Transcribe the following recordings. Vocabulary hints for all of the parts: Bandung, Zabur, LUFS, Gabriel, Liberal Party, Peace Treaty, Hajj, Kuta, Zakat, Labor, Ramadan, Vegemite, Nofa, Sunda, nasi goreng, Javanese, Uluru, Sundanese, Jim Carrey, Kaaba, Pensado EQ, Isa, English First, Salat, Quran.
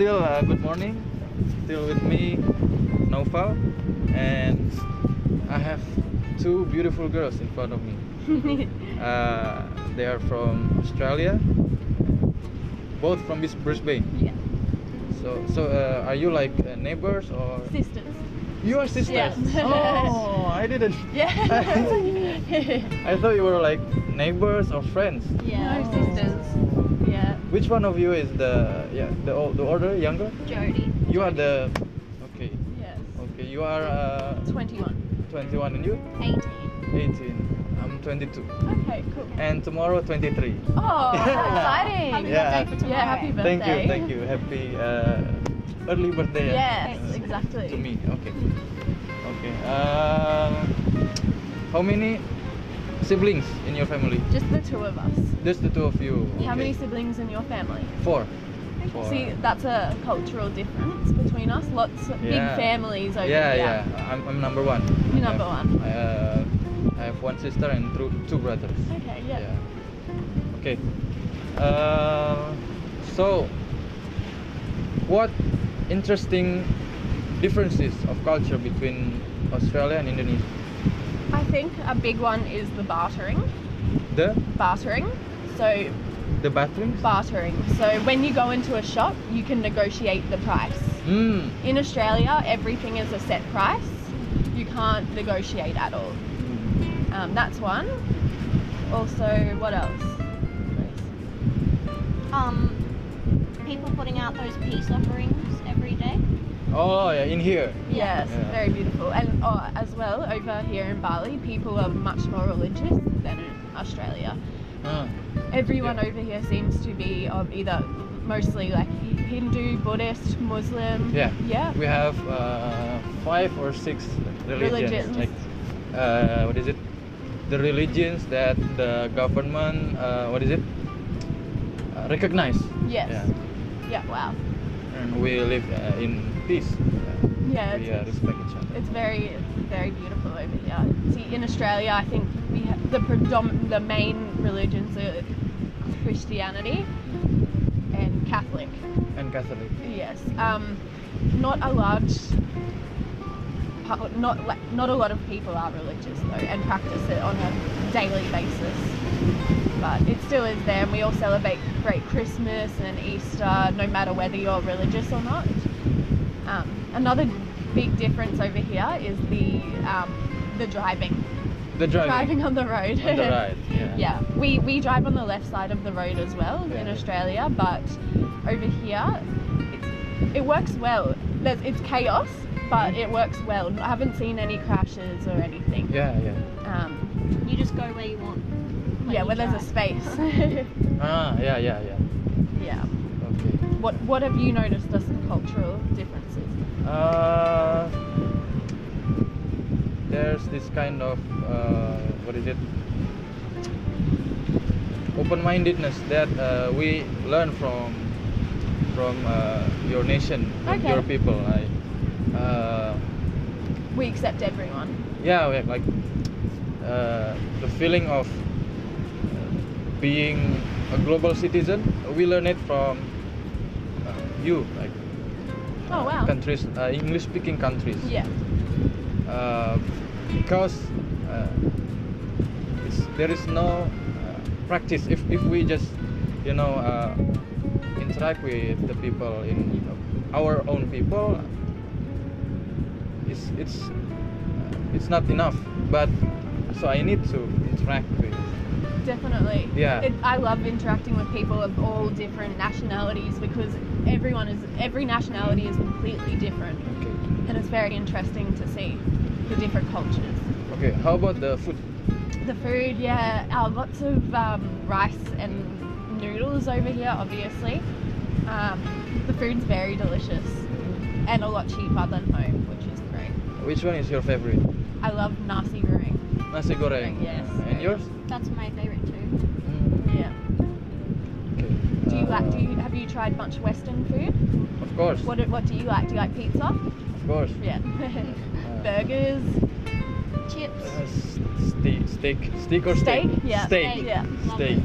still good morning. Still with me, Nofa, and I have two beautiful girls in front of me. They are from Australia, both from Brisbane. Yeah. So are you like neighbors or sisters? You are sisters. Yeah. Oh, I didn't. Yeah. I thought you were like neighbors or friends. Yeah, oh. Sisters. Yeah. Which one of you is the older, younger? Jody. You are the. Okay. Yes. Okay. You are. 21. 21, and you? 18. 18. I'm 22. Okay, cool. And tomorrow 23. Oh, exciting! Happy birthday for tomorrow. Yeah, happy birthday. Thank you. Happy early birthday. Yes, exactly. To me. Okay. How many siblings in your family? Just the two of us. Just the two of you. Okay. How many siblings in your family? Four. See, that's a cultural difference between us. Lots of big families over here. Yeah. I'm number one. You're number one. I have one sister and two brothers. Okay, yeah. Okay. So, what interesting differences of culture between Australia and Indonesia? I think a big one is the bartering. The? Bartering. So. The bathroom? Bartering. So when you go into a shop, you can negotiate the price. Mm. In Australia, everything is a set price. You can't negotiate at all. That's one. Also, what else? People putting out those peace offerings every day. Oh, yeah, in here. Yes, yeah. Very beautiful. And as well, over here in Bali, people are much more religious than in Australia. Everyone over here seems to be of either mostly like Hindu, Buddhist, Muslim. Yeah. We have 5 or 6 religions. Like, what is it? The religions that the government, recognize. Yes. Yeah. Wow. And we live in peace. We respect each other. It's very, very beautiful over here. See, in Australia, I think we have the main religions are Christianity and Catholic. Yes. Not a lot of people are religious though and practice it on a daily basis, but it still is there, and we all celebrate great Christmas and Easter no matter whether you're religious or not. Another big difference over here is the driving on the road. On the road, yeah. Yeah, we drive on the left side of the road as well in Australia, but over here it works well. It's chaos, but it works well. I haven't seen any crashes or anything. Yeah. You just go where you want. Yeah, where there's a space. Yeah. Okay. What have you noticed as some cultural differences? There's this kind of open-mindedness that we learn from your nation, from your people. We accept everyone. Yeah, like the feeling of being a global citizen. We learn it from you, like countries, English-speaking countries. Yeah. Because there is no practice. If we just interact with the people in our own people. It's not enough, but so I need to interact with. Definitely. Yeah. I love interacting with people of all different nationalities because every nationality is completely different. Okay. And it's very interesting to see the different cultures. Okay. How about the food? The food, yeah. Lots of rice and noodles over here, obviously. The food's very delicious and a lot cheaper than home. Which one is your favorite? I love nasi goreng. Nasi goreng? Yes. And yours? That's my favorite too. Mm. Yeah. Okay. Have you tried much Western food? Of course. What do you like? Do you like pizza? Of course. Yeah. Burgers. Chips. Steak or steak? Yeah. Steak. Yeah. Steak.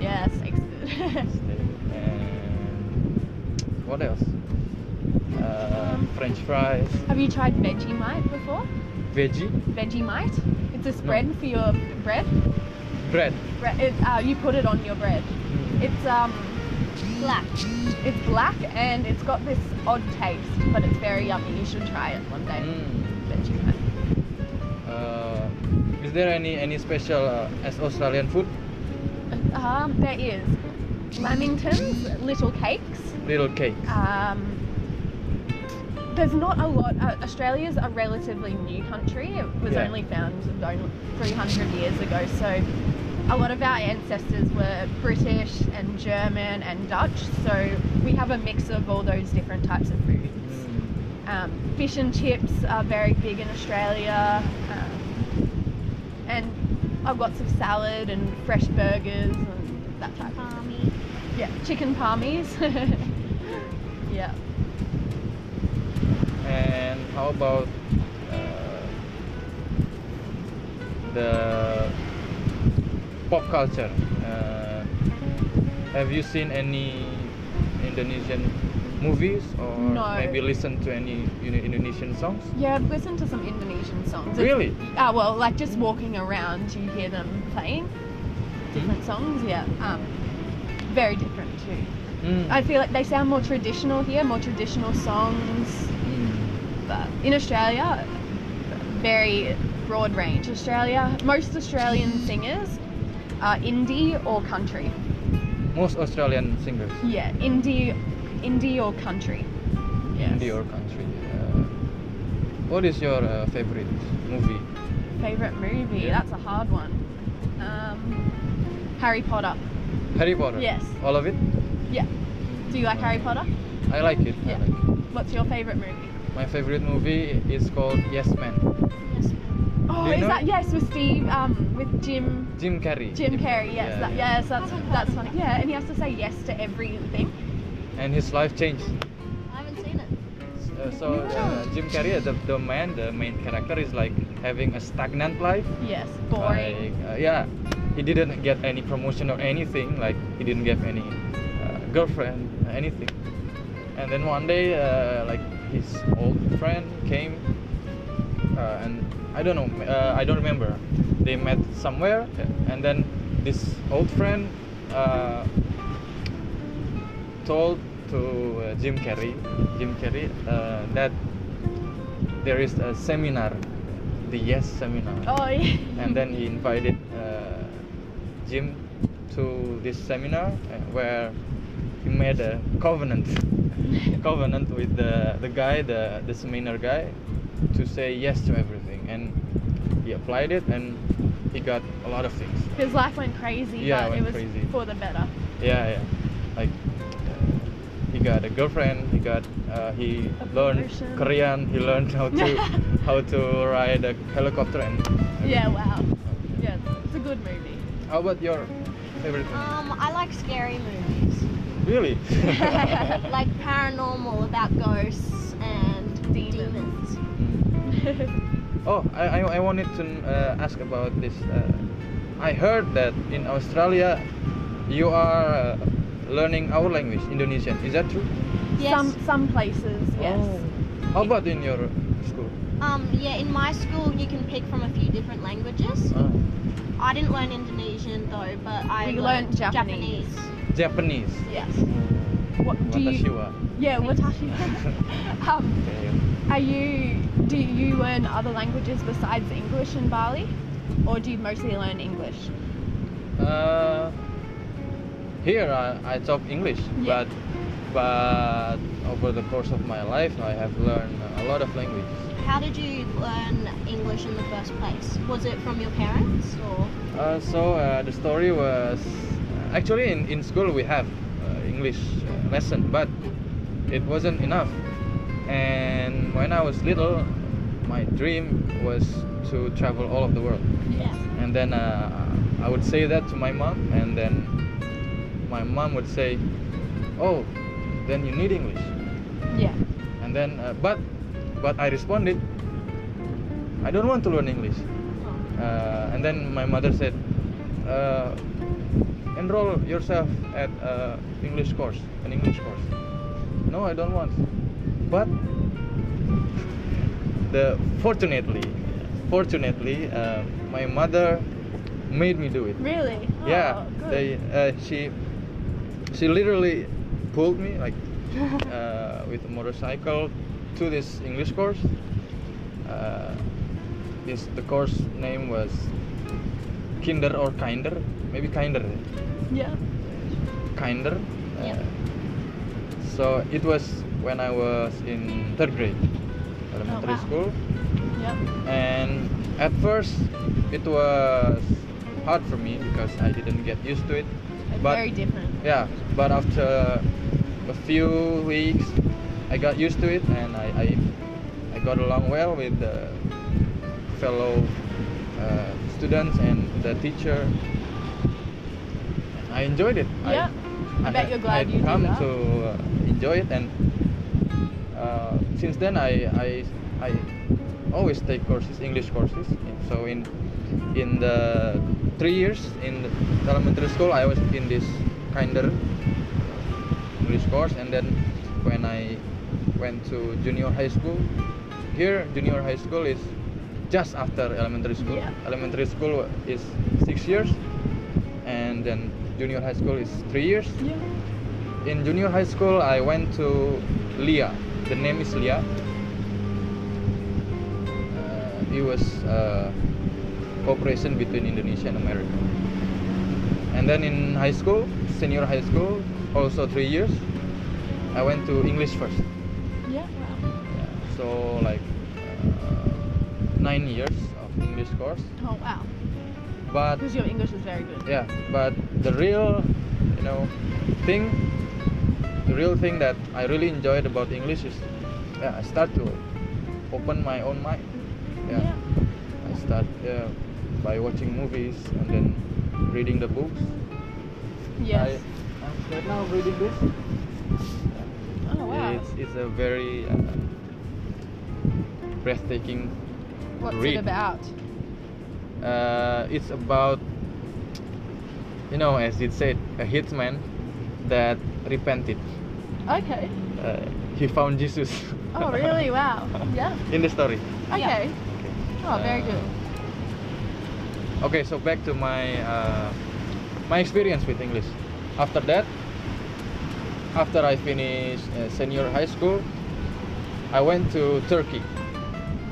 Yeah, steak's good. Steak. And what else? French fries. Have you tried Vegemite before? Vegemite? It's a spread for your bread. You put it on your bread. It's black. It's black and it's got this odd taste, but it's very yummy. You should try it one day. Vegemite. Is there any special Australian food? There is lamingtons, little cakes. There's not a lot. Australia's a relatively new country. It was only founded 300 years ago, so a lot of our ancestors were British and German and Dutch, so we have a mix of all those different types of foods. Fish and chips are very big in Australia, and I've got some salad and fresh burgers and that type of thing. Yeah, chicken palmies. Yeah. And how about the pop culture? Have you seen any Indonesian movies or maybe listen to any Indonesian songs? Yeah, I've listened to some Indonesian songs. Really? Well, like just walking around, you hear them playing different songs. Yeah, very different too. I feel like they sound more traditional here, more traditional songs. But in Australia, very broad range. Most Australian singers are indie or country. Most Australian singers? Yeah, indie or country. Yes. Indie or country. What is your favorite movie? Favorite movie? Yeah. That's a hard one. Harry Potter. Harry Potter? Yes. All of it? Yeah. Do you like Harry Potter? I like it. Yeah. What's your favorite movie? My favorite movie is called Yes Man. Yes. Oh, is that yes with Steve? With Jim. Jim Carrey. Jim Carrey. Yes. Yeah, yes. That's funny. Yeah, and he has to say yes to everything. And his life changed. I haven't seen it. Jim Carrey, the main character, is like having a stagnant life. Yes. Boring. Like, he didn't get any promotion or anything. Like he didn't get any girlfriend, anything. And then one day, his old friend came, and I don't know, I don't remember. They met somewhere, and then this old friend told to Jim Carrey, that there is a seminar, the Yes Seminar. Oh, yeah. And then he invited Jim to this seminar where he made a covenant. Covenant with the guy, the seminar guy, to say yes to everything, and he applied it, and he got a lot of things. His life went crazy, but it was crazy. For the better. Yeah, like he got a girlfriend, he got learned Korean, he learned how to ride a helicopter, and everything. Yeah, wow, yeah, it's a good movie. How about your favorite movie? I like scary movies. Really? Like paranormal, about ghosts and demons. Oh, I wanted to ask about this. I heard that in Australia you are learning our language, Indonesian. Is that true? Yes. Some places, yes. Oh. How about in your school? Yeah, in my school you can pick from a few different languages. Oh. I didn't learn Indonesian though, but I learned Japanese. Japanese. Yes. What do you? Yeah, watashi. Do you learn other languages besides English in Bali, or do you mostly learn English? Here I talk English, but over the course of my life I have learned a lot of languages. How did you learn English in the first place? Was it from your parents or? The story was. Actually, in school we have English lesson, but it wasn't enough. And when I was little, my dream was to travel all of the world. Yeah. And then I would say that to my mom, and then my mom would say, "Oh, then you need English." Yeah. And then, but I responded, "I don't want to learn English." Oh. And then my mother said. Enroll yourself at an English course. No, I don't want. But the fortunately, my mother made me do it. Really? Oh, yeah. Good. She literally pulled me like with a motorcycle to this English course. The course name was Kinder or Kinder, maybe Kinder. Yeah. Kinder. Yeah. So it was when I was in third grade, elementary school. Yeah. And at first it was hard for me because I didn't get used to it. But very different. Yeah. But after a few weeks, I got used to it, and I got along well with the fellow students and the teacher. I enjoyed it. Yeah. I bet you're glad you did that. I'd come to enjoy it, and since then I always take courses, English courses. So in the 3 years in the elementary school, I was in this Kinder English course, and then when I went to junior high school, here junior high school is just after elementary school. Yeah. Elementary school is 6 years, and then junior high school is 3 years. Yeah. In junior high school, I went to LIA. The name is LIA. It was cooperation between Indonesia and America. And then in high school, senior high school, also 3 years, I went to English First. Yeah. Wow. Yeah, so like 9 years of English course. Oh wow. But because your English is very good. Yeah, but the real, thing, the real thing that I really enjoyed about English is, I start to open my own mind. Yeah. I start by watching movies and then reading the books. Yes. I'm right now reading this. Oh wow. It's a very breathtaking read. What's it about? It's about, as it said, a hitman that repented. Okay. He found Jesus. Oh, really? Wow. Yeah. In the story. Okay. Oh, very good. Okay, so back to my my experience with English. After that, after I finished senior high school, I went to Turkey.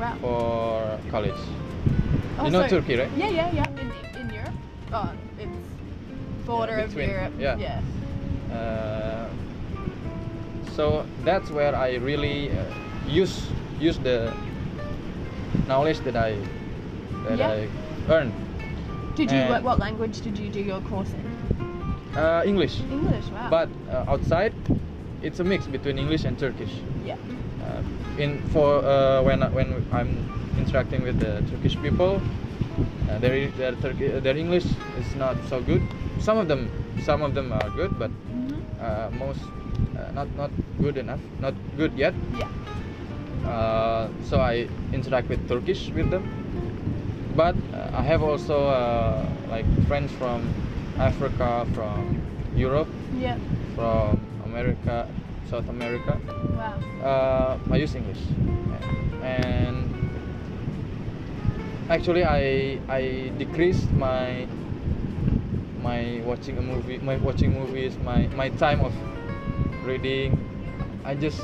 Wow. For college. Oh, you know, so Turkey, right? Yeah. In Europe. Oh, it's border of Europe. Yeah. So that's where I really use the knowledge that I earned. Did you? What language did you do your course in? English. English. Wow. But outside, it's a mix between English and Turkish. Yeah. When I'm interacting with the Turkish people, their English is not so good. Some of them are good, but most not good enough, not good yet. Yeah. So I interact with Turkish with them, but I have also like friends from Africa, from Europe, yeah, from America, South America. Wow. I use English, and actually I decreased my watching movies, my time of reading. I just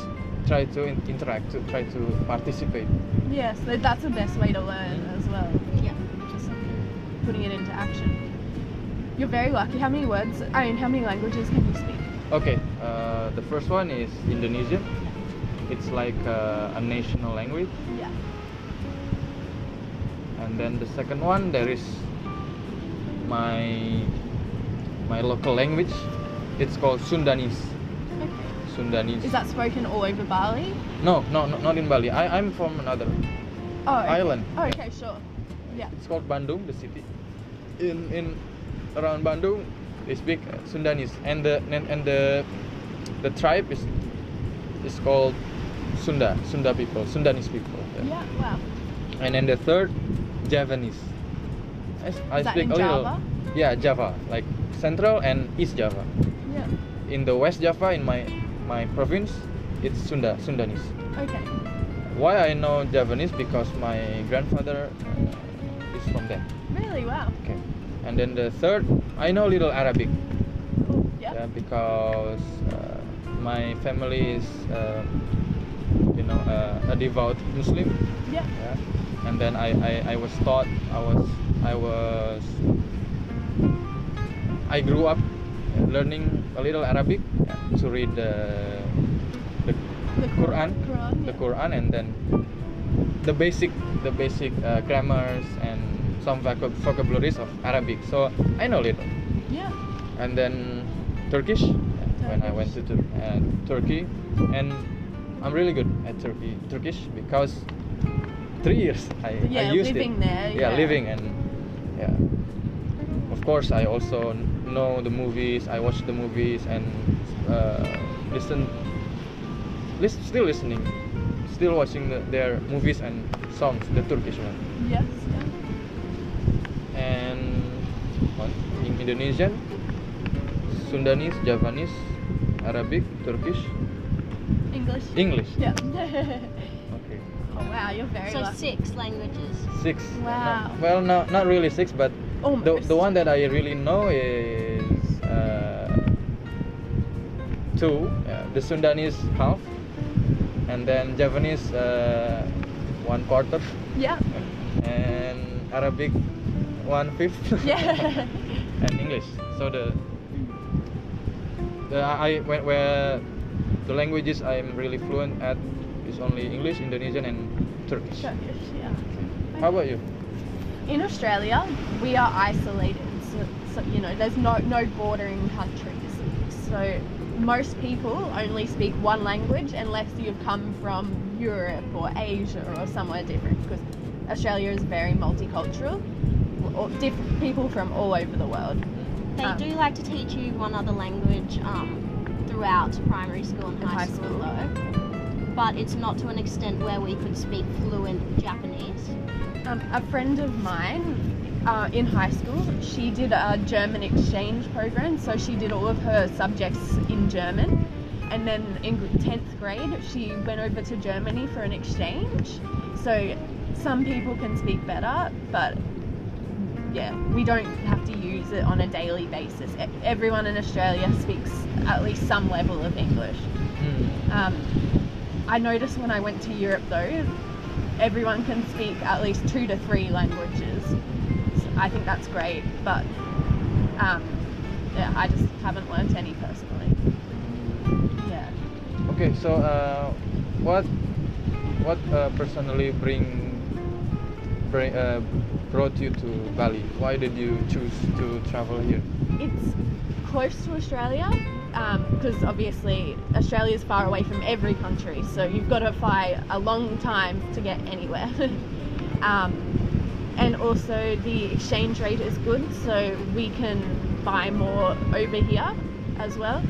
try to interact, to try to participate. Yes, that's the best way to learn as well. Yeah, just putting it into action. You're very lucky. How many languages can you speak? Okay, the first one is Indonesian. It's like a national language. Yeah. And then the second one, there is my local language. It's called Sundanese. Okay. Sundanese. Is that spoken all over Bali? No, not in Bali. I'm from another island. Oh, okay, sure. Yeah. It's called Bandung, the city. In around Bandung, they speak Sundanese, and the tribe is called Sunda people, Sundanese people. Yeah. Wow. And then the third, Javanese. I speak a little. Java? Yeah, Java, like Central and East Java. Yeah. In the West Java, in my province, It's Sunda, Sundanese. Okay. Why I know Javanese? Because my grandfather is from there. Really? Wow. Okay. And then the third, I know little Arabic. Cool. Yep. Yeah. Because my family is, a devout Muslim. Yep. Yeah. And then I was taught, I grew up learning a little Arabic to read the Quran yeah. The Quran, and then the basic grammars and some vocabularies of Arabic. So I know little. Yeah. And then Turkish. When I went to Turkey, and I'm really good at Turkish because 3 years I used living it. There, yeah, living and yeah. Of course, I also know the movies. I watch the movies and still watching their movies and songs, the Turkish one. Yes. And in Indonesian, Sundanese, Javanese, Arabic, Turkish, English. Yeah. Okay. Oh wow, you're very lucky. 6 languages. 6. Wow. No, well, no, not really 6, but the one that I really know is 2, the Sundanese half. And then Javanese 1/4. Yeah. And Arabic 1/5. Yeah. And English. So the languages I'm really fluent at is only English, Indonesian, and Turkish. Turkish, yeah. How about you? In Australia, we are isolated. So there's no bordering countries. So most people only speak one language unless you've come from Europe or Asia or somewhere different, because Australia is very multicultural, or different people from all over the world. They do like to teach you one other language throughout primary school and high school though, but it's not to an extent where we could speak fluent Japanese. A friend of mine in high school, she did a German exchange program, so she did all of her subjects in German, and then in 10th grade she went over to Germany for an exchange. So some people can speak better, but yeah, we don't have to use it on a daily basis. Everyone in Australia speaks at least some level of English. I noticed when I went to Europe though, everyone can speak at least 2 to 3 languages. I think that's great, but I just haven't learnt any personally. Yeah. Okay, so what personally brought you to Bali? Why did you choose to travel here? It's close to Australia, because obviously Australia is far away from every country, so you've got to fly a long time to get anywhere. And also the exchange rate is good, so we can buy more over here as well.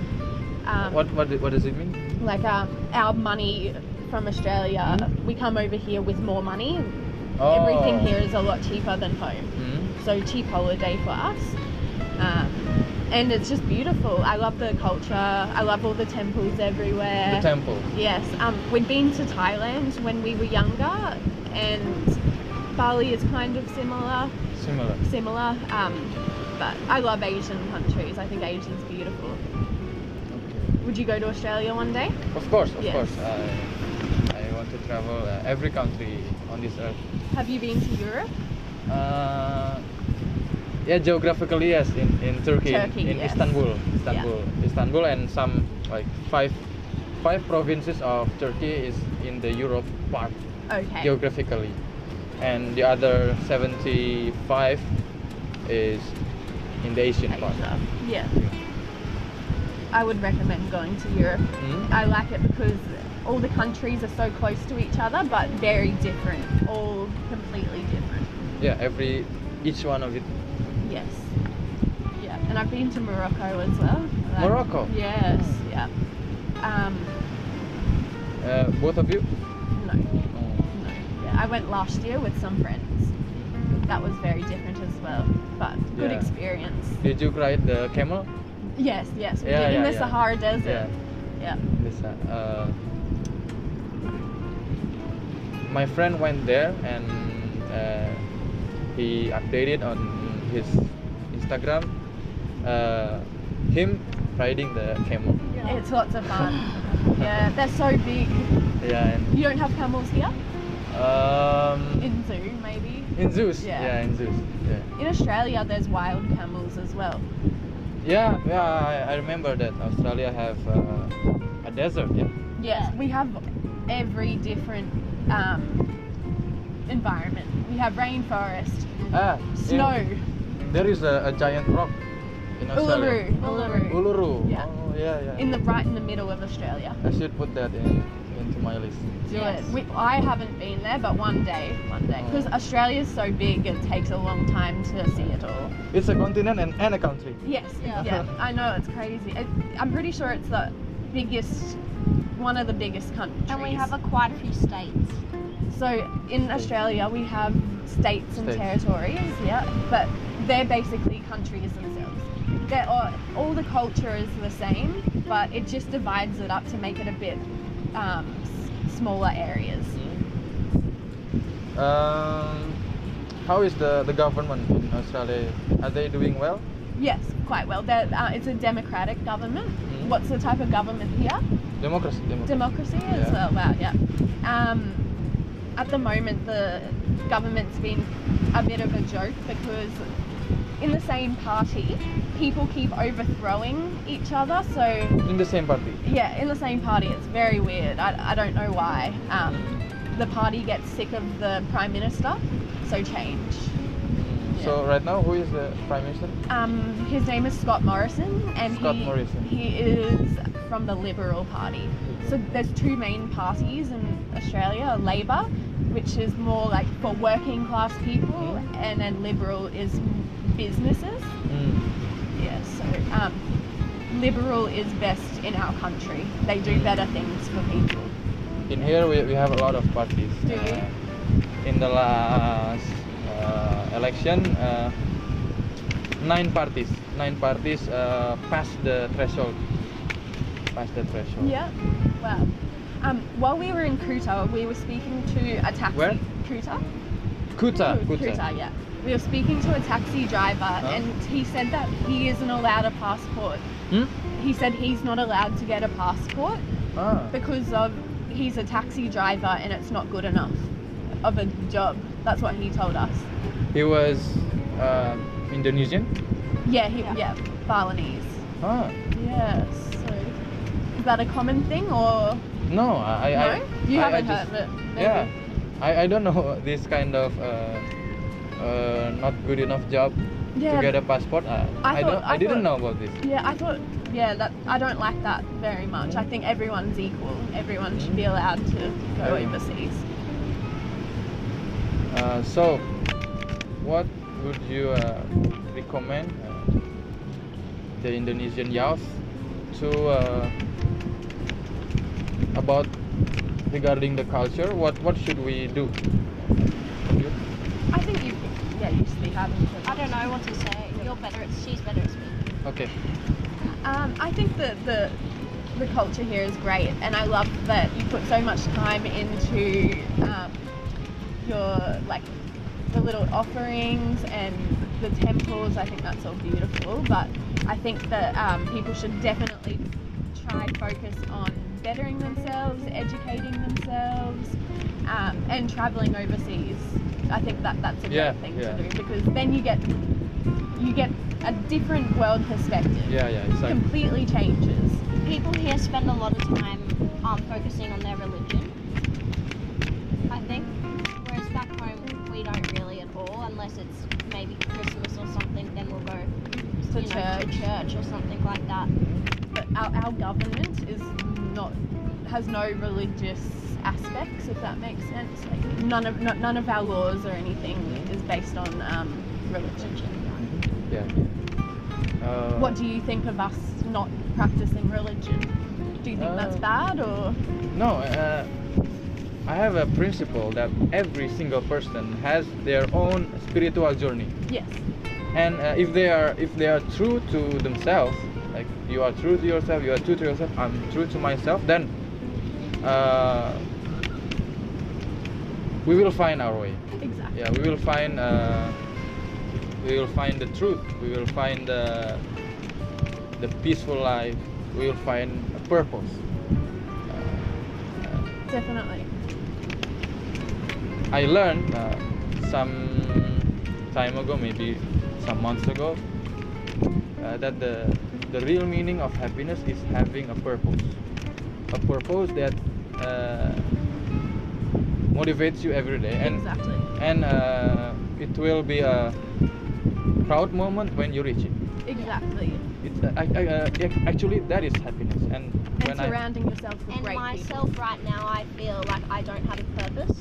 What does it mean? Like our money from Australia, we come over here with more money. Oh. Everything here is a lot cheaper than home. So cheap holiday for us. And it's just beautiful. I love the culture. I love all the temples everywhere. The temples? Yes. We'd been to Thailand when we were younger, and Bali is kind of similar. Similar. But I love Asian countries. I think Asia's beautiful. Okay. Would you go to Australia one day? Of course. I want to travel every country on this earth. Have you been to Europe? Yeah, geographically yes. In Turkey in yes. Istanbul. Yeah. Istanbul and some like five provinces of Turkey is in the Europe part. Okay. Geographically. And the other 75 is in the Asian part. Yeah. I would recommend going to Europe. I like it because all the countries are so close to each other, but very different. All completely different. Yeah, each one of it. Yes. Yeah, and I've been to Morocco as well. Morocco? Yes, yeah. Both of you? No. I went last year with some friends. That was very different as well, but good experience. Did you ride the camel? Yes. We did in the Sahara Desert. Yeah. my friend went there and he updated on his Instagram him riding the camel. Yeah. It's lots of fun. Yeah, they're so big. Yeah. And you don't have camels here? In zoo, maybe. In zoos. Yeah, yeah, in zoos. Yeah. In Australia, there's wild camels as well. Yeah, yeah. I remember that Australia have a desert. Yeah. Yeah, we have every different environment. We have rainforest, snow. There is a giant rock in Australia. Uluru. Uluru. Yeah. Oh, yeah, yeah. Right in the middle of Australia. I should put that into my list. Yes. Yeah. I haven't been there, but one day. Because Australia is so big, it takes a long time to see it all. It's a continent and a country. Yes. Yeah. Yeah. I know, it's crazy. I'm pretty sure it's the biggest. One of the biggest countries. And we have quite a few states. So in Australia we have states and territories, yeah, but they're basically countries themselves. All the culture is the same, but it just divides it up to make it a bit smaller areas. How is the government in Australia? Are they doing well? Yes, quite well. It's a democratic government. Mm. What's the type of government here? Democracy as yeah. Well, wow, yeah. At the moment, the government's been a bit of a joke because in the same party, people keep overthrowing each other, so... In the same party? Yeah, in the same party. It's very weird. I don't know why. The party gets sick of the Prime Minister, so change. Yeah. So right now, who is the Prime Minister? His name is Scott Morrison, and he is from the Liberal Party. So there's two main parties in Australia: Labor, which is more like for working class people, and then Liberal is businesses. Mm. Yeah. So Liberal is best in our country. They do better things for people. In here, we have a lot of parties. Do we? In the last. Election, 9 parties passed the threshold. Yeah, wow. While we were in Kuta, we were speaking to a taxi. Where? Kuta, yeah. We were speaking to a taxi driver, and he said that he isn't allowed a passport. Hmm? He said he's not allowed to get a passport because of he's a taxi driver and it's not good enough of a job. That's what he told us. He was Indonesian? Yeah, Balinese. Ah. Yeah, so is that a common thing or? No, I haven't heard of it, maybe. Yeah, I don't know this kind of not good enough job to get a passport. I didn't know about this. Yeah, I thought, that I don't like that very much. I think everyone's equal. Everyone should be allowed to go overseas. So, what would you recommend the Indonesian youth to about regarding the culture? What should we do? I think you speak. I don't know what to say. You're better. She's better at speaking. Okay. I think that the culture here is great, and I love that you put so much time into. The little offerings and the temples, I think that's all beautiful, but I think that people should definitely try focus on bettering themselves, educating themselves, and travelling overseas. I think that's a great thing to do, because then you get a different world perspective. It completely changes. People here spend a lot of time focusing on their religion, I think. Back home, we don't really at all, unless it's maybe Christmas or something, then we'll go to church or something like that. But our government has no religious aspects, if that makes sense. Like none of our laws or anything is based on religion. Yeah. What do you think of us not practicing religion? Do you think that's bad or? No. I have a principle that every single person has their own spiritual journey. Yes. And if they are true to themselves, like you are true to yourself, you are true to yourself, I'm true to myself, then we will find our way. Exactly. Yeah, we will find the truth. We will find the peaceful life. We will find a purpose. Definitely. I learned some time ago, maybe some months ago, that the real meaning of happiness is having a purpose that motivates you every day, and exactly. And it will be a proud moment when you reach it. Exactly. It's actually that is happiness, and when surrounding yourself with and great myself people. Right now, I feel like I don't have a purpose.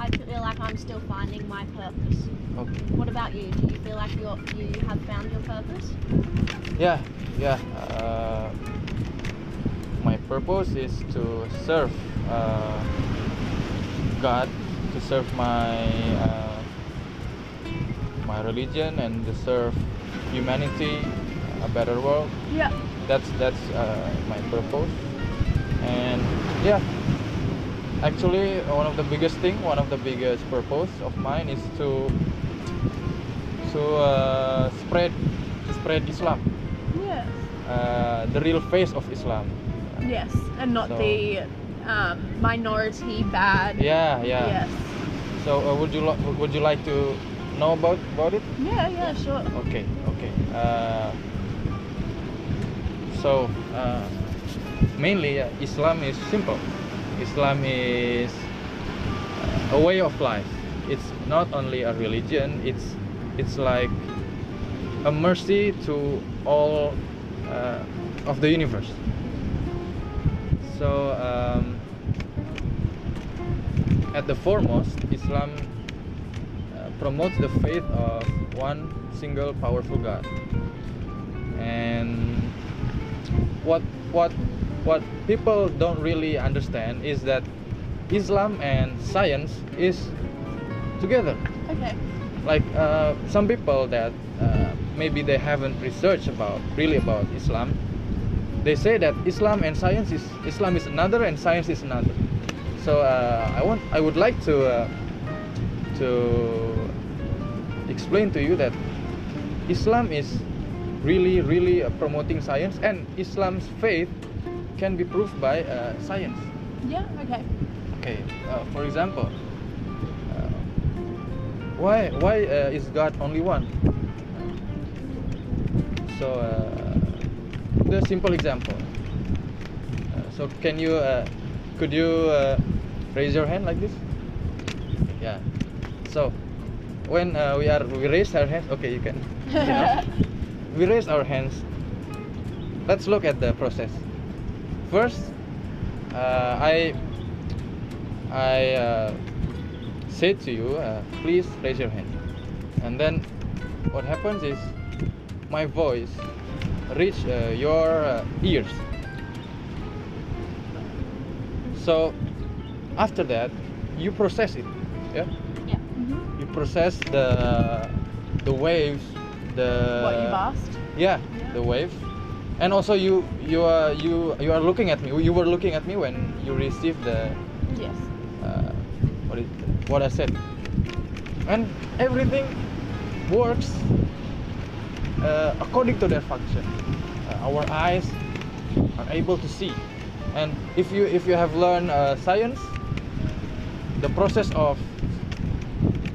I feel like I'm still finding my purpose. Okay. What about you? Do you feel like you have found your purpose? Yeah, yeah. My purpose is to serve God, to serve my my religion, and to serve humanity, a better world. Yeah. That's my purpose, and yeah. Actually, one of the biggest purpose of mine is to spread Islam. Yes. The real face of Islam. Yes, and not the minority bad. Yeah, yeah. Yes. So would you like to know about it? Yeah, yeah, sure. Okay, okay. Mainly, Islam is simple. Islam is a way of life. It's not only a religion. It's like a mercy to all of the universe. So at the foremost, Islam promotes the faith of one single powerful God. And what people don't really understand is that Islam and science is together. Okay. Like some people that maybe they haven't researched about Islam, they say that Islam and science is Islam is another and science is another. So I would like to explain to you that Islam is really really promoting science, and Islam's faith can be proved by science. Yeah. Okay. Okay. For example, why is God only one? So the simple example. So could you raise your hand like this? Yeah. So when we raise our hands. Okay, you can. You know, we raise our hands. Let's look at the process. First, I say to you, please raise your hand. And then what happens is my voice reach your ears. So after that, you process it. Yeah? Yeah. Mm-hmm. You process the waves, what you've asked? Yeah, yeah. The wave. And also you are looking at me. You were looking at me when you received the yes. What I said. And everything works according to their function. Our eyes are able to see. And if you have learned science, the process of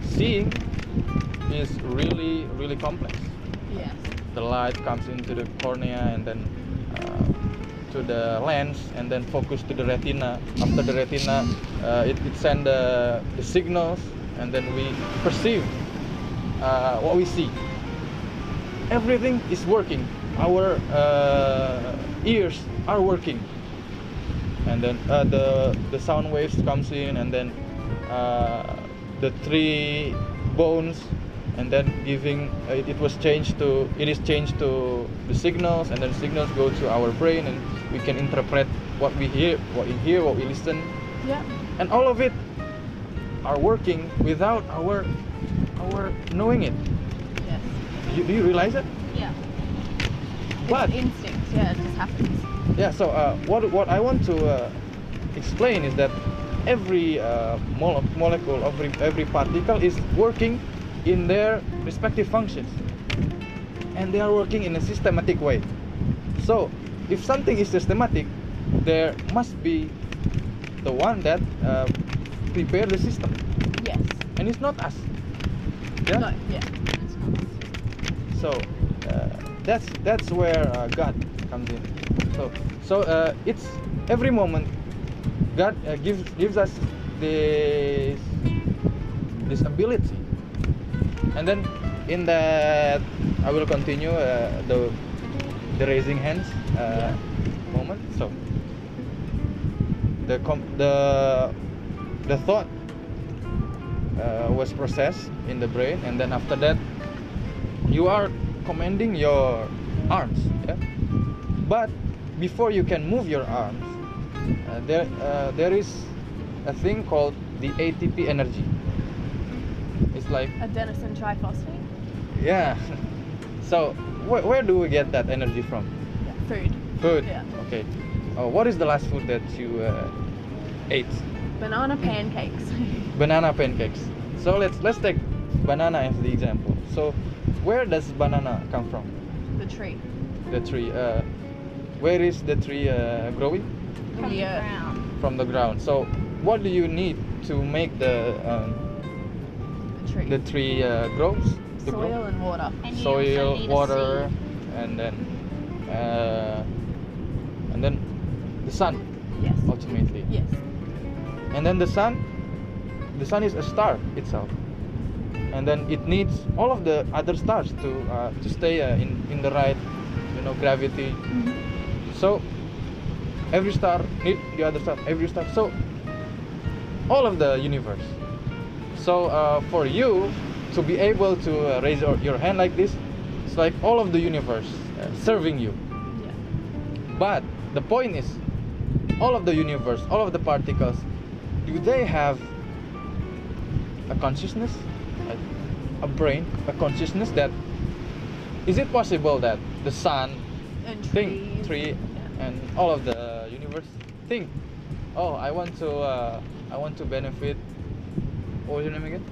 seeing is really really complex. Yes. The light comes into the cornea and then to the lens and then focus to the retina. After the retina, it sends the signals, and then we perceive what we see. Everything is working. Our ears are working, and then the sound waves comes in, and then the three bones. And then it is changed to the signals, and then signals go to our brain, and we can interpret what we hear, what we listen. Yeah. And all of it are working without our knowing it. Yes. Do you realize that? Yeah. What? It's instinct. Yeah, it just happens. Yeah. So what I want to explain is that every molecule, every particle is working in their respective functions, and they are working in a systematic way. So if something is systematic, there must be the one that prepared the system. Yes. And it's not us. Yeah. No, yeah. So that's where God comes in. So it's every moment God gives us this ability, and then in that I will continue the raising hands moment. So the thought was processed in the brain, and then after that you are commanding your arms, yeah? But before you can move your arms, there is a thing called the ATP energy. It's like adenosine triphosphate. Yeah. So where do we get that energy from? Yeah, food. Yeah. Okay. What is the last food that you ate? Banana pancakes. Banana pancakes. So let's take banana as the example. So where does banana come from? The tree. The tree. Where is the tree growing? From the ground. From the ground. So what do you need to make the tree grows? Soil and water. And soil, water, and then the sun. Yes. Ultimately. Yes. And then the sun is a star itself, and then it needs all of the other stars to stay in the right, gravity. Mm-hmm. So every star needs the other star, every star. So all of the universe. So for you to be able to raise your hand like this, it's like all of the universe serving you. Yeah. But the point is, all of the universe, all of the particles, do they have a consciousness, a brain, a consciousness? That is it possible that the sun and tree yeah, and all of the universe think, oh, I want to benefit, what was your name again?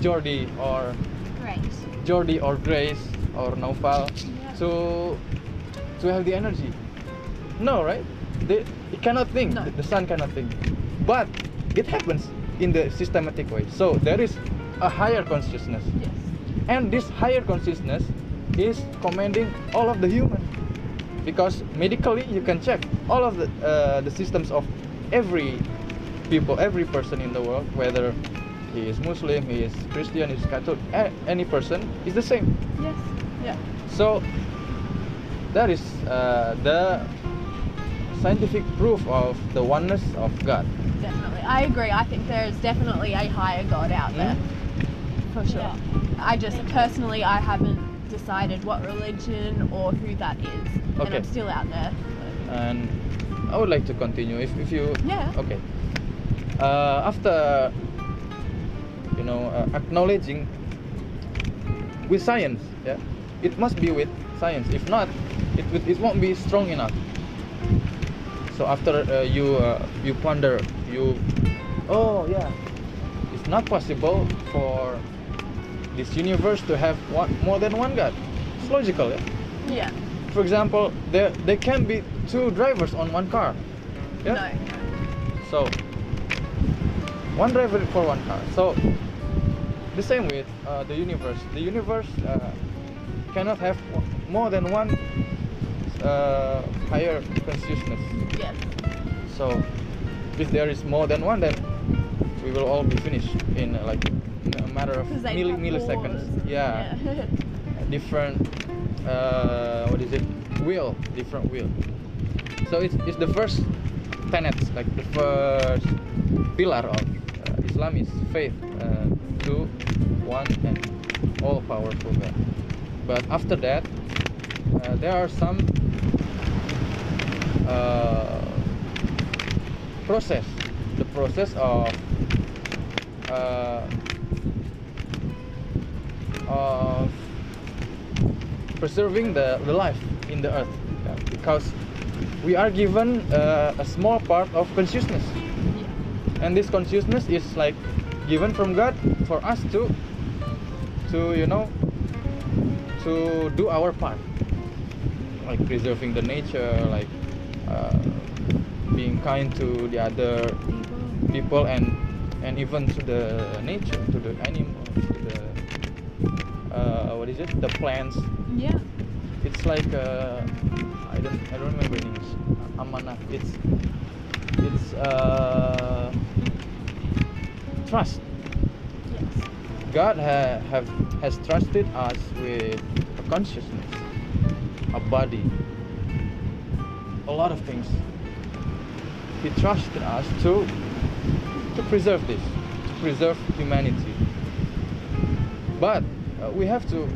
Jody or Grace. Jody or Grace or Nofa, yeah, to have the energy. No, right? It cannot think. No. The sun cannot think. But it happens in the systematic way. So there is a higher consciousness. Yes. And this higher consciousness is commanding all of the human. Because medically you can check all of the systems of every people, every person in the world, whether he is Muslim, he is Christian, he is Catholic, any person is the same. Yes. Yeah. So that is the scientific proof of the oneness of God. Definitely, I agree. I think there is definitely a higher God out there, for sure. Yeah. I just personally, I haven't decided what religion or who that is, okay, and I'm still out there. So. And I would like to continue, if you. Yeah. Okay. After acknowledging with science, yeah, it must be with science. If not, it won't be strong enough. So after you ponder, it's not possible for this universe to have more than one God. It's logical, yeah? Yeah. For example, there can be two drivers on one car. Yeah? No. So one driver for one car. So the same with the universe. The universe cannot have more than one higher consciousness. Yes. So if there is more than one, then we will all be finished in a matter of milliseconds. Yeah. Yeah. Different. What is it? Will. Different will. So it's the first tenets, like the first pillar of Islam is faith to one and all powerful God. But after that, there are some process of preserving the life in the earth, yeah, because we are given a small part of consciousness, yeah, And this consciousness is like given from God for us to you know, to do our part, like preserving the nature, like being kind to the other people, and even to the nature, to the animals, to the what is it? The plants. Yeah. It's like I don't remember the name. Amanah. It's trust. Yes. God has trusted us with a consciousness, a body, a lot of things. He trusted us to preserve this, to preserve humanity. But we have to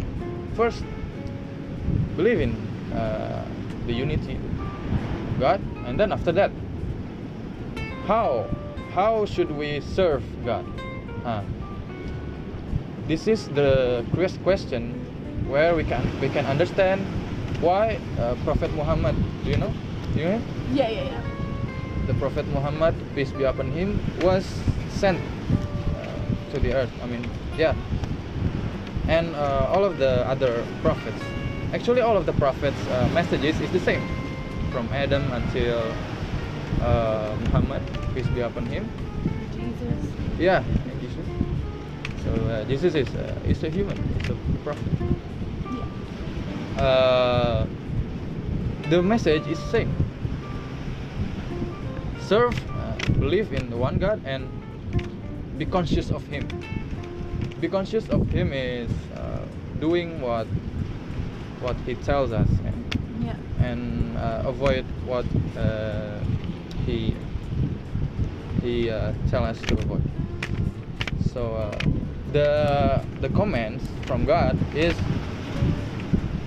first believe in the unity of God, and then after that, how should we serve God? This is the question where we can understand why Prophet Muhammad, do you know? Yeah. The Prophet Muhammad, peace be upon him, was sent to the earth. I mean, yeah. And all of the other prophets, actually all of the prophets' messages is the same, from Adam until Muhammad, peace be upon him. Jesus. Yeah, and Jesus. So Jesus is a human, it's a prophet. Yeah. The message is same. Serve, believe in the one God, and be conscious of Him. Be conscious of Him is doing what He tells us, and avoid what He tells us to avoid. So the commands from God is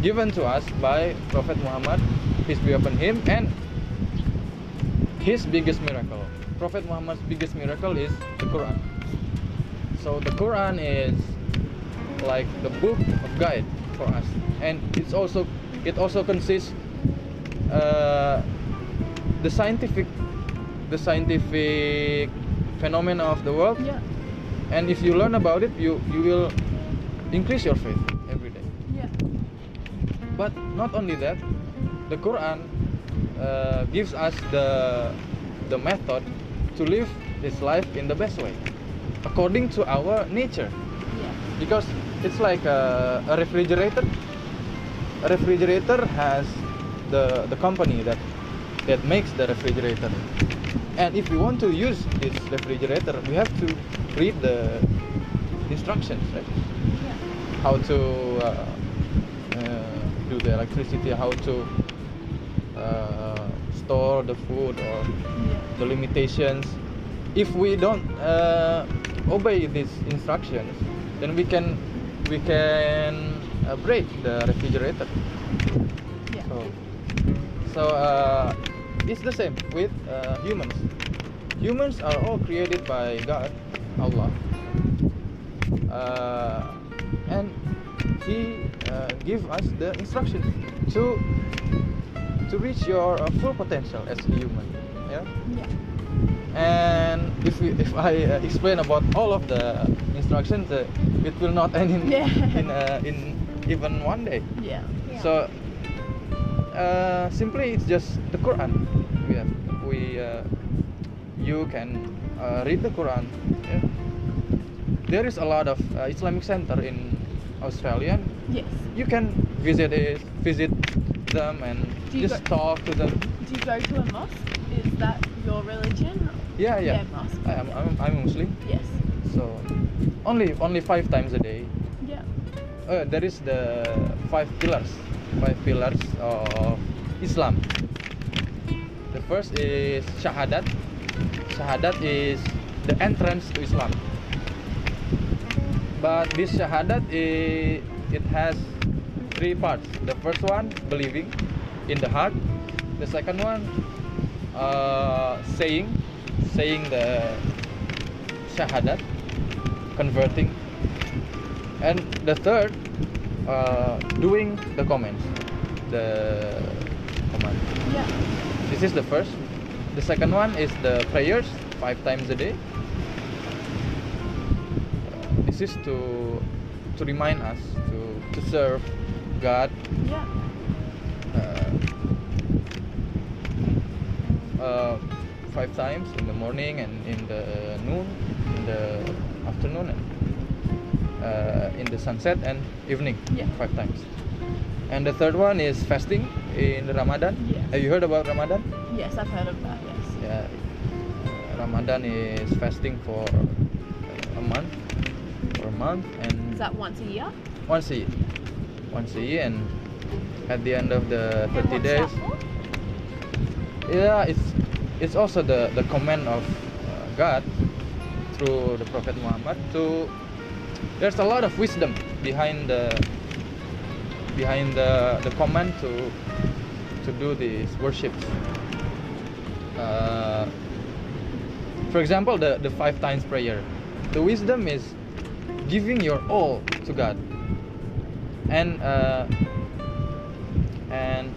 given to us by Prophet Muhammad, peace be upon him, and his biggest miracle. Prophet Muhammad's biggest miracle is the Quran. So the Quran is like the book of guide for us, and it also consists the scientific phenomena of the world. Yeah. And if you learn about it, you will increase your faith every day. Yeah. But not only that, the Quran gives us the method to live this life in the best way, according to our nature. Yeah. Because it's like a refrigerator. A refrigerator has the company that makes the refrigerator, and if you want to use this refrigerator, we have to read the instructions, right? Yeah. How to do the electricity, how to store the food, or the limitations. If we don't obey these instructions, then we can break the refrigerator. Yeah. So it's the same with humans. Humans are all created by God, Allah, and He gives us the instructions to reach your full potential as a human. Yeah. Yeah. And if I explain about all of the instructions, it will not end in even one day. Yeah. Yeah. So simply, it's just the Quran. You can read the Quran. Yeah. There is a lot of Islamic center in Australia. Yes. You can visit them, and just talk to them. Do you go to a mosque? Is that your religion? Yeah. Mosque. I'm Muslim. Yes. So only 5 times a day. Yeah. There is the 5 pillars. 5 pillars of Islam. The first is Shahadat. Shahadat is the entrance to Islam. But this Shahadat, it has 3 parts. The first one, believing in the heart. The second one, saying the Shahadat, converting. And the third, doing the comments, the command. Yeah. This is the first. The second one is the prayers. 5 times a day. This is to remind us to serve God. Yeah. Five times in the morning and in the noon, in the afternoon, and in the sunset and evening. Yeah. 5 times. And the third one is fasting in Ramadan. Yes. Have you heard about Ramadan? Yes, I've heard of that. Yes. Yeah. Ramadan is fasting for a month, and is that once a year? Once a year, and at the end of the 30 days. Yeah, it's also the command of God through the Prophet Muhammad. To there's a lot of wisdom behind the command to do these worships. For example, the 5 times prayer. The wisdom is giving your all to God and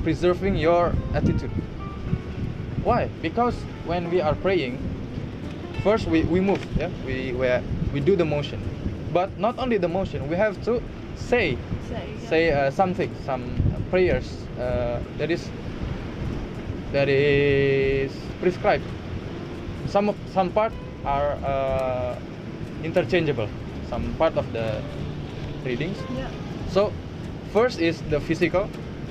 preserving your attitude. Why? Because when we are praying, first we move, yeah, we do the motion. But not only the motion, we have to say something, some prayers that is prescribed. Some part are interchangeable, some part of the readings. Yeah. So first is the physical.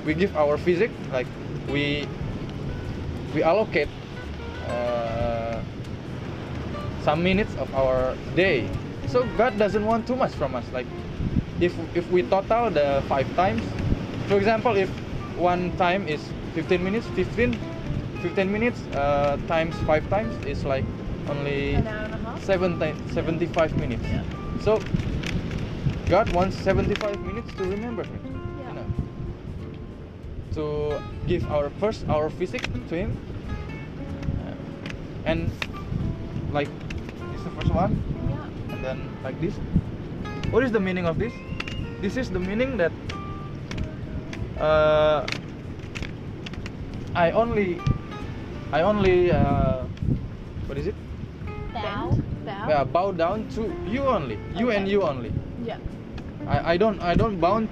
We give our physique, like we allocate some minutes of our day. So God doesn't want too much from us. Like if we total the 5 times, for example, if one time is 15 minutes, 15 minutes times 5 times is like only an hour and a half? 75 minutes. Yeah. So God wants 75 minutes to remember Him. Yeah. You know, to give our physique to Him, and like this is the first one. Yeah. And then like this. What is the meaning of this? This is the meaning that I only what is it? Bow. Yeah, bow down to you only. You okay. And you only. Yeah. I don't bow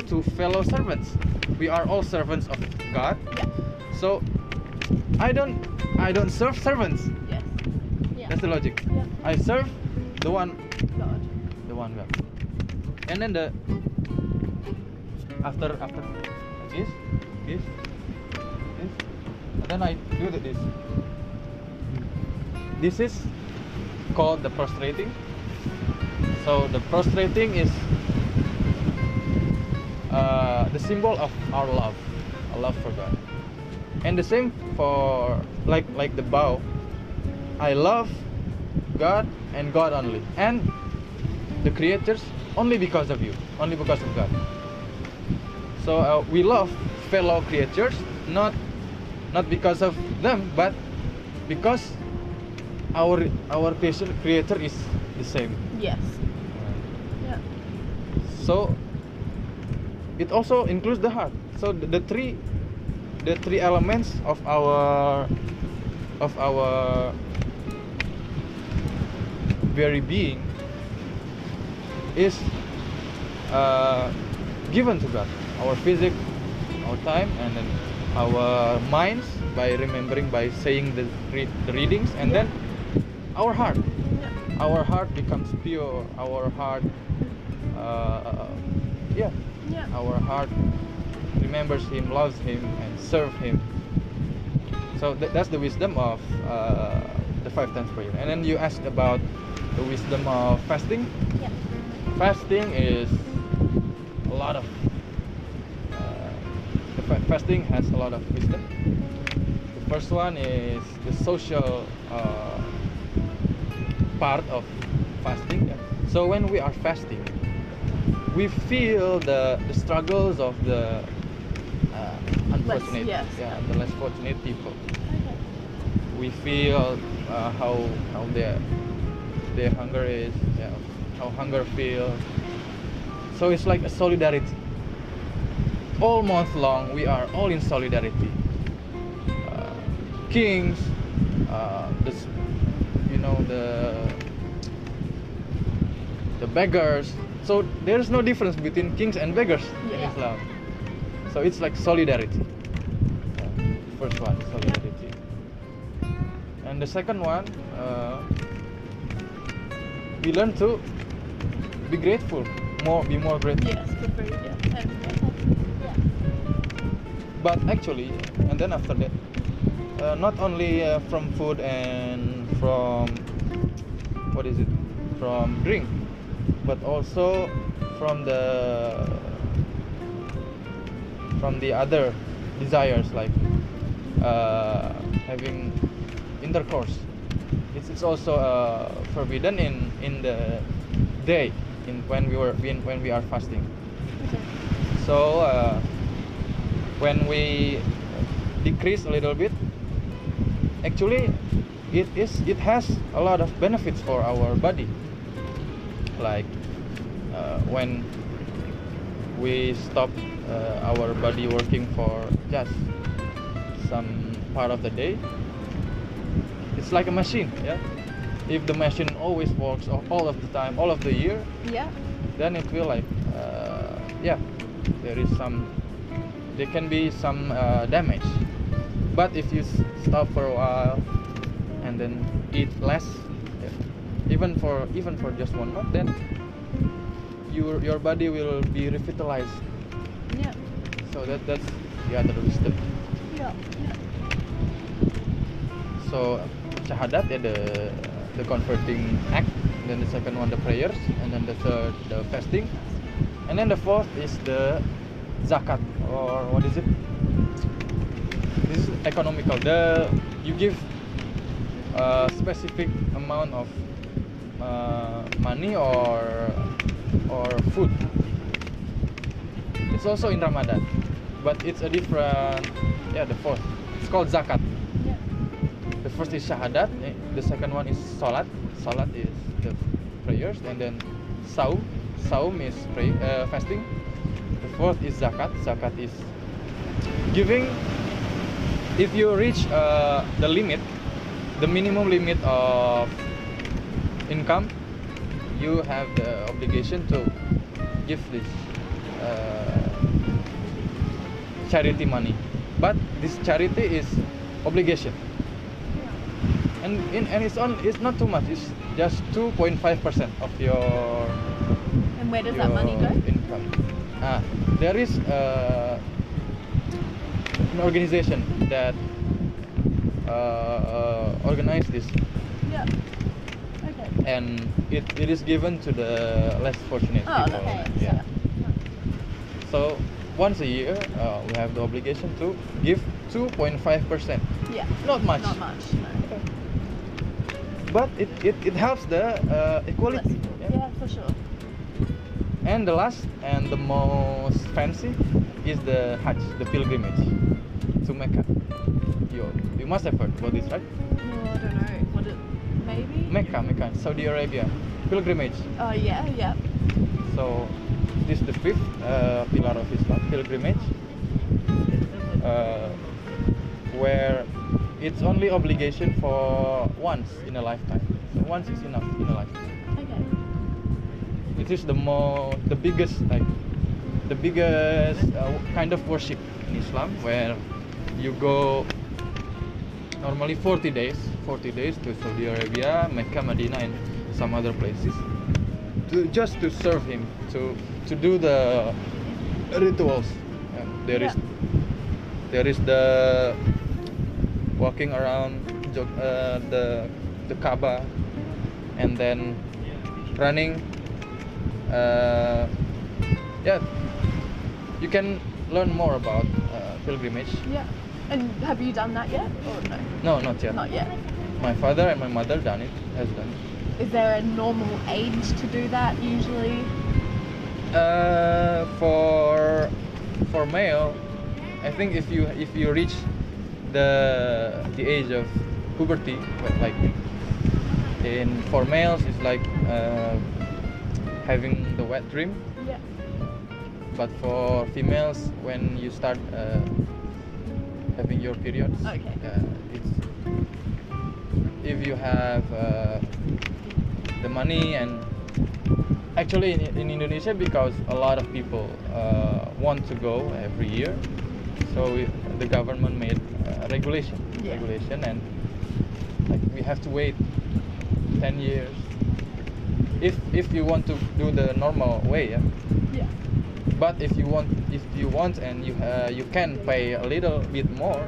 to fellow servants. We are all servants of God. Yeah. So I don't serve servants. Yes. Yeah. That's the logic. Yeah. I serve the one God. The one God. And then the after this, and then I do this. This is called the prostrating. So the prostrating is the symbol of our love, a love for God. And the same for like the bow. I love God and God only, and the creators only because of you, only because of God. So we love fellow creatures not because of them, but because our creator is the same. Yes. Yeah. So it also includes the heart. So the three elements of our very being is given to God. Our physique, our time, and then our minds by remembering, by saying the readings, and yeah. Then our heart. Yeah. Our heart becomes pure. Our heart, yeah. Our heart remembers Him, loves Him, and serves Him. So that's the wisdom of the 5 times prayer. And then you asked about the wisdom of fasting. Yeah. Fasting is a lot of. Fasting has a lot of wisdom. The first one is the social part of fasting. Yeah. So when we are fasting, we feel the struggles of the unfortunate, the less fortunate people. Okay. We feel how their hunger is, yeah, how hunger feels. So it's like a solidarity. All month long, we are all in solidarity. Kings, know, the beggars. So there's no difference between kings and beggars in Islam. So it's like solidarity. First one, solidarity. And the second one, we learn to be grateful, be more grateful. Yes, good for you. Yeah. But actually, and then after that, not only from food and from from drink, but also from the other desires, like having intercourse. It's also forbidden in the day, when we are fasting. Okay. So when we decrease a little bit, actually it has a lot of benefits for our body. Like when we stop our body working for just some part of the day, it's like a machine. Yeah, if the machine always works all of the time, all of the year, then it will like there can be some damage. But if you stop for a while and then eat less, even for just 1 month, then your body will be revitalized. Yeah. So that's the other wisdom. Yeah. So Shahadat, the converting act, and then the second one the prayers, and then the third the fasting, and then the fourth is the zakat, or what is it? This is economical. You give a specific amount of money or food. It's also in Ramadan, but it's a different. The fourth. It's called zakat. Yeah. The first is shahadat. The second one is salat. Salat is the prayers, and then sawum. Sawum is fasting. The fourth is zakat. Zakat is giving. If you reach the minimum limit of income, you have the obligation to give this charity money. But this charity is obligation, and it's not too much. It's just 2.5% of your. And where does that money go? Income. There is an organization that organized this. Yeah. Okay. And it is given to the less fortunate people. Okay. Yeah. So once a year, we have the obligation to give 2.5%. Yeah. Not much. Not much. No. But it helps the equality. Yeah, for sure. And the last and the most fancy is the Hajj, the pilgrimage to Mecca. You must have heard about this, right? No, I don't know. Maybe? Mecca, Saudi Arabia. Pilgrimage. Oh, yeah. So, this is the fifth pillar of Islam, pilgrimage. Where it's only obligation for once in a lifetime. So once is enough in a lifetime. Okay. It is the biggest kind of worship in Islam, where you go normally 40 days to Saudi Arabia, Mecca, Medina, and some other places to serve him, to do the rituals. There is the walking around the Kaaba, and then running. You can learn more about pilgrimage. Yeah. And have you done that yet, or no? No, not yet. Not yet. My father and my mother has done it. Is there a normal age to do that usually? For male, I think if you reach the age of puberty, for males it's like having the wet dream. Yeah. But for females, when you start having your periods, okay. It's if you have the money. And actually in Indonesia, because a lot of people want to go every year, so the government made regulation, and like, we have to wait 10 years if you want to do the normal way. Yeah. But if you want and you can pay a little bit more,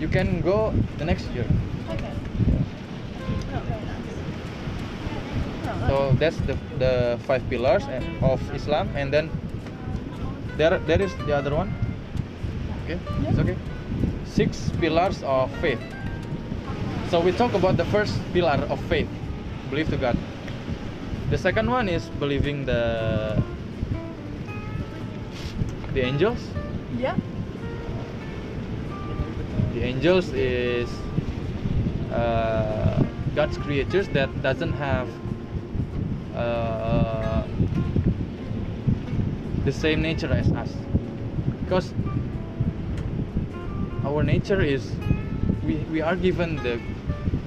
you can go the next year. Okay. Yeah. Oh, very nice. So that's the five pillars of Islam, and then there is the other one. Okay, yeah. It's okay. Six pillars of faith. So we talk about the first pillar of faith, belief to God. The second one is believing the angels. Yeah. The angels is God's creatures that doesn't have the same nature as us, because our nature is we are given the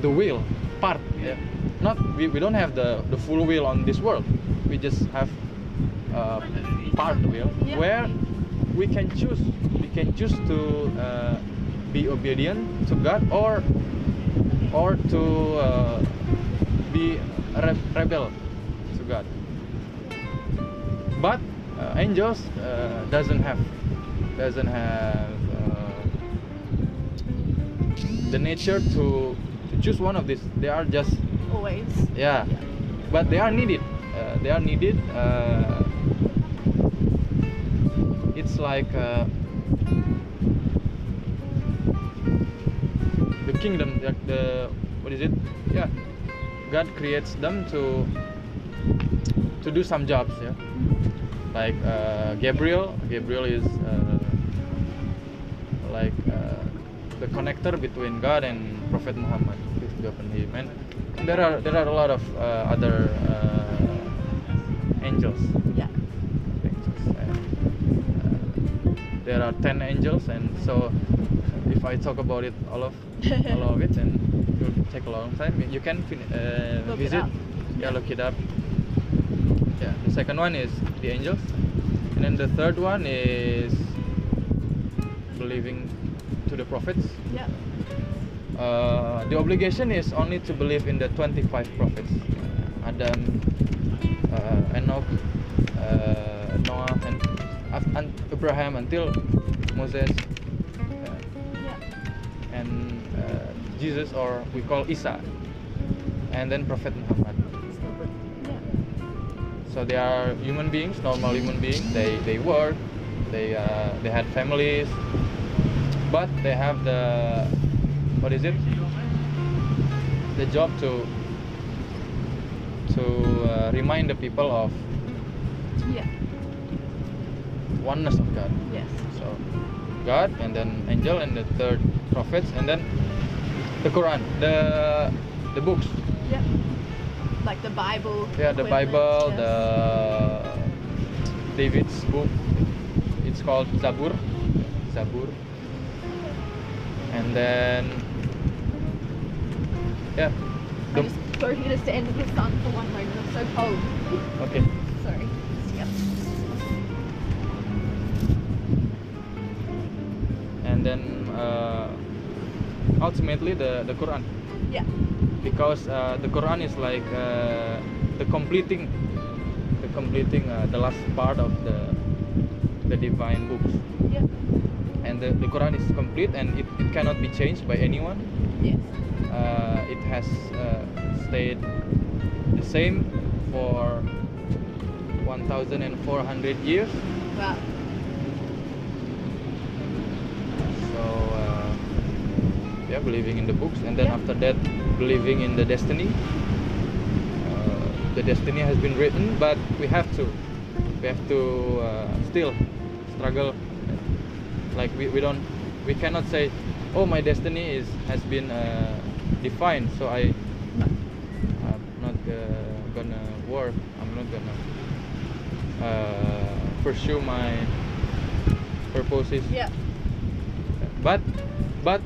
will part, yeah? Not we don't have the full will on this world. We just have part will, yeah, where we can choose to be obedient to God or to be rebel to God. But angels doesn't have the nature to choose one of these. They are just always. Yeah, yeah. But they are needed. It's like the kingdom. The what is it? Yeah. God creates them to do some jobs, yeah. Like Gabriel. Gabriel is the connector between God and Prophet Muhammad, peace be upon him. And there are a lot of other angels. Yeah. And, there are 10 angels, and so if I talk about it all of it, and it will take a long time. You can look it up. Yeah, the second one is the angels, and then the third one is believing to the prophets. Yeah. The obligation is only to believe in the 25 prophets: Adam, Enoch, Noah, and Abraham until Moses. And Jesus, or we call Isa, and then Prophet Muhammad. So they are human beings, normal human beings. They work, they had families, but they have the job to remind the people of oneness of God. Yes. So God, and then angel, and the third prophets, and then the Quran, the books. Yeah, like the Bible. Yeah, the Bible, yes. The David's book. It's called Zabur, and then yeah. I'm just so here to stand in the sun for one moment. I'm so cold. Okay. Sorry. Yep. And then. Ultimately the Quran, yeah, because the Quran is like the completing the last part of the divine books, yeah. And the Quran is complete, and it cannot be changed by anyone. Yes. It has stayed the same for 1400 years. Wow. Yeah, believing in the books, and then after that, believing in the destiny. The destiny has been written, but we have to still struggle. Like we cannot say, oh, my destiny has been defined, so I'm not gonna work. I'm not gonna pursue my purposes. Yeah. But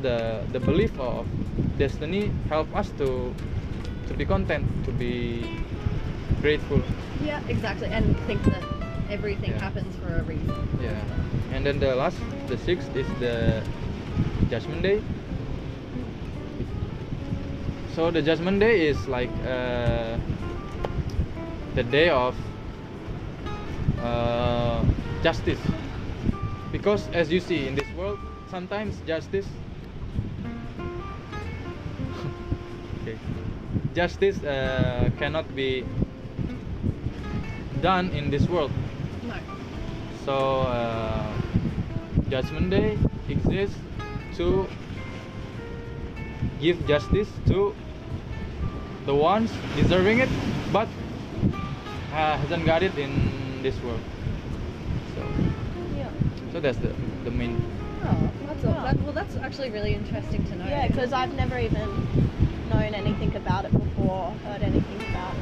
the belief of destiny help us to be content, to be grateful. Yeah, exactly, and think that everything happens for a reason. Yeah, and then the last, the sixth is the Judgment Day. So the Judgment Day is like the day of justice, because as you see in this world, sometimes justice cannot be done in this world. No. So Judgment Day exists to give justice to the ones deserving it, but hasn't got it in this world. So, so that's the main. Oh, that's all. That, well, that's actually really interesting to know. Yeah, because I've never even known anything about it before, heard anything about it.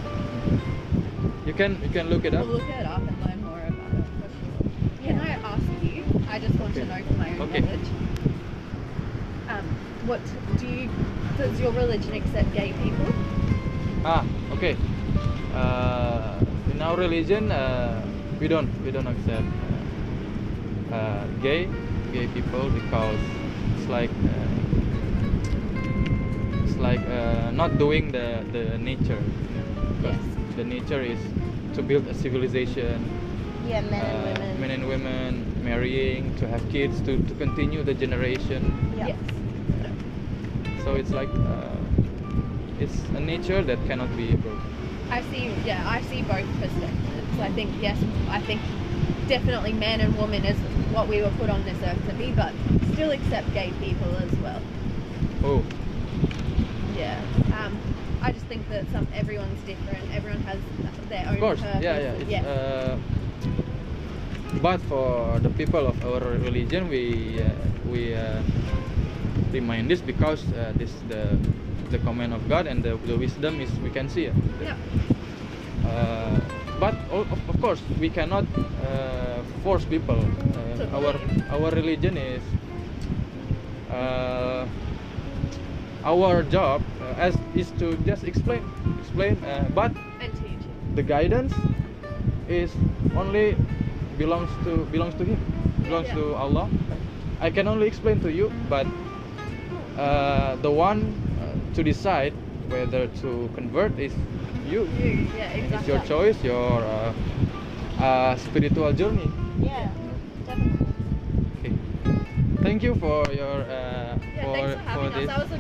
You can look it up. We'll look it up and learn more about it for sure. Yeah. Can I ask you? I just want to know for my own knowledge. What does your religion accept gay people? In our religion, we don't accept gay people, because it's like not doing the nature. Because the nature is to build a civilization. Yeah, men and women marrying, to have kids, to continue the generation. Yeah. Yes. So it's like it's a nature that cannot be broken. I see both perspectives. I think I think definitely man and woman is what we were put on this earth to be, but still accept gay people as well. Oh. Yeah. I just think that everyone's different. Everyone has their own. Of course. Purpose. Yeah, yeah. But for the people of our religion, we remind this, because this the command of God, and the wisdom is we can see it. Yeah. But of course we cannot force people. Our religion is our job is to just explain. But and teach. The guidance is only belongs to Him, to Allah. I can only explain to you, but. The one to decide whether to convert is you. Yeah, exactly. It's your choice, your spiritual journey. Yeah, definitely. Okay. Thank you for your for this.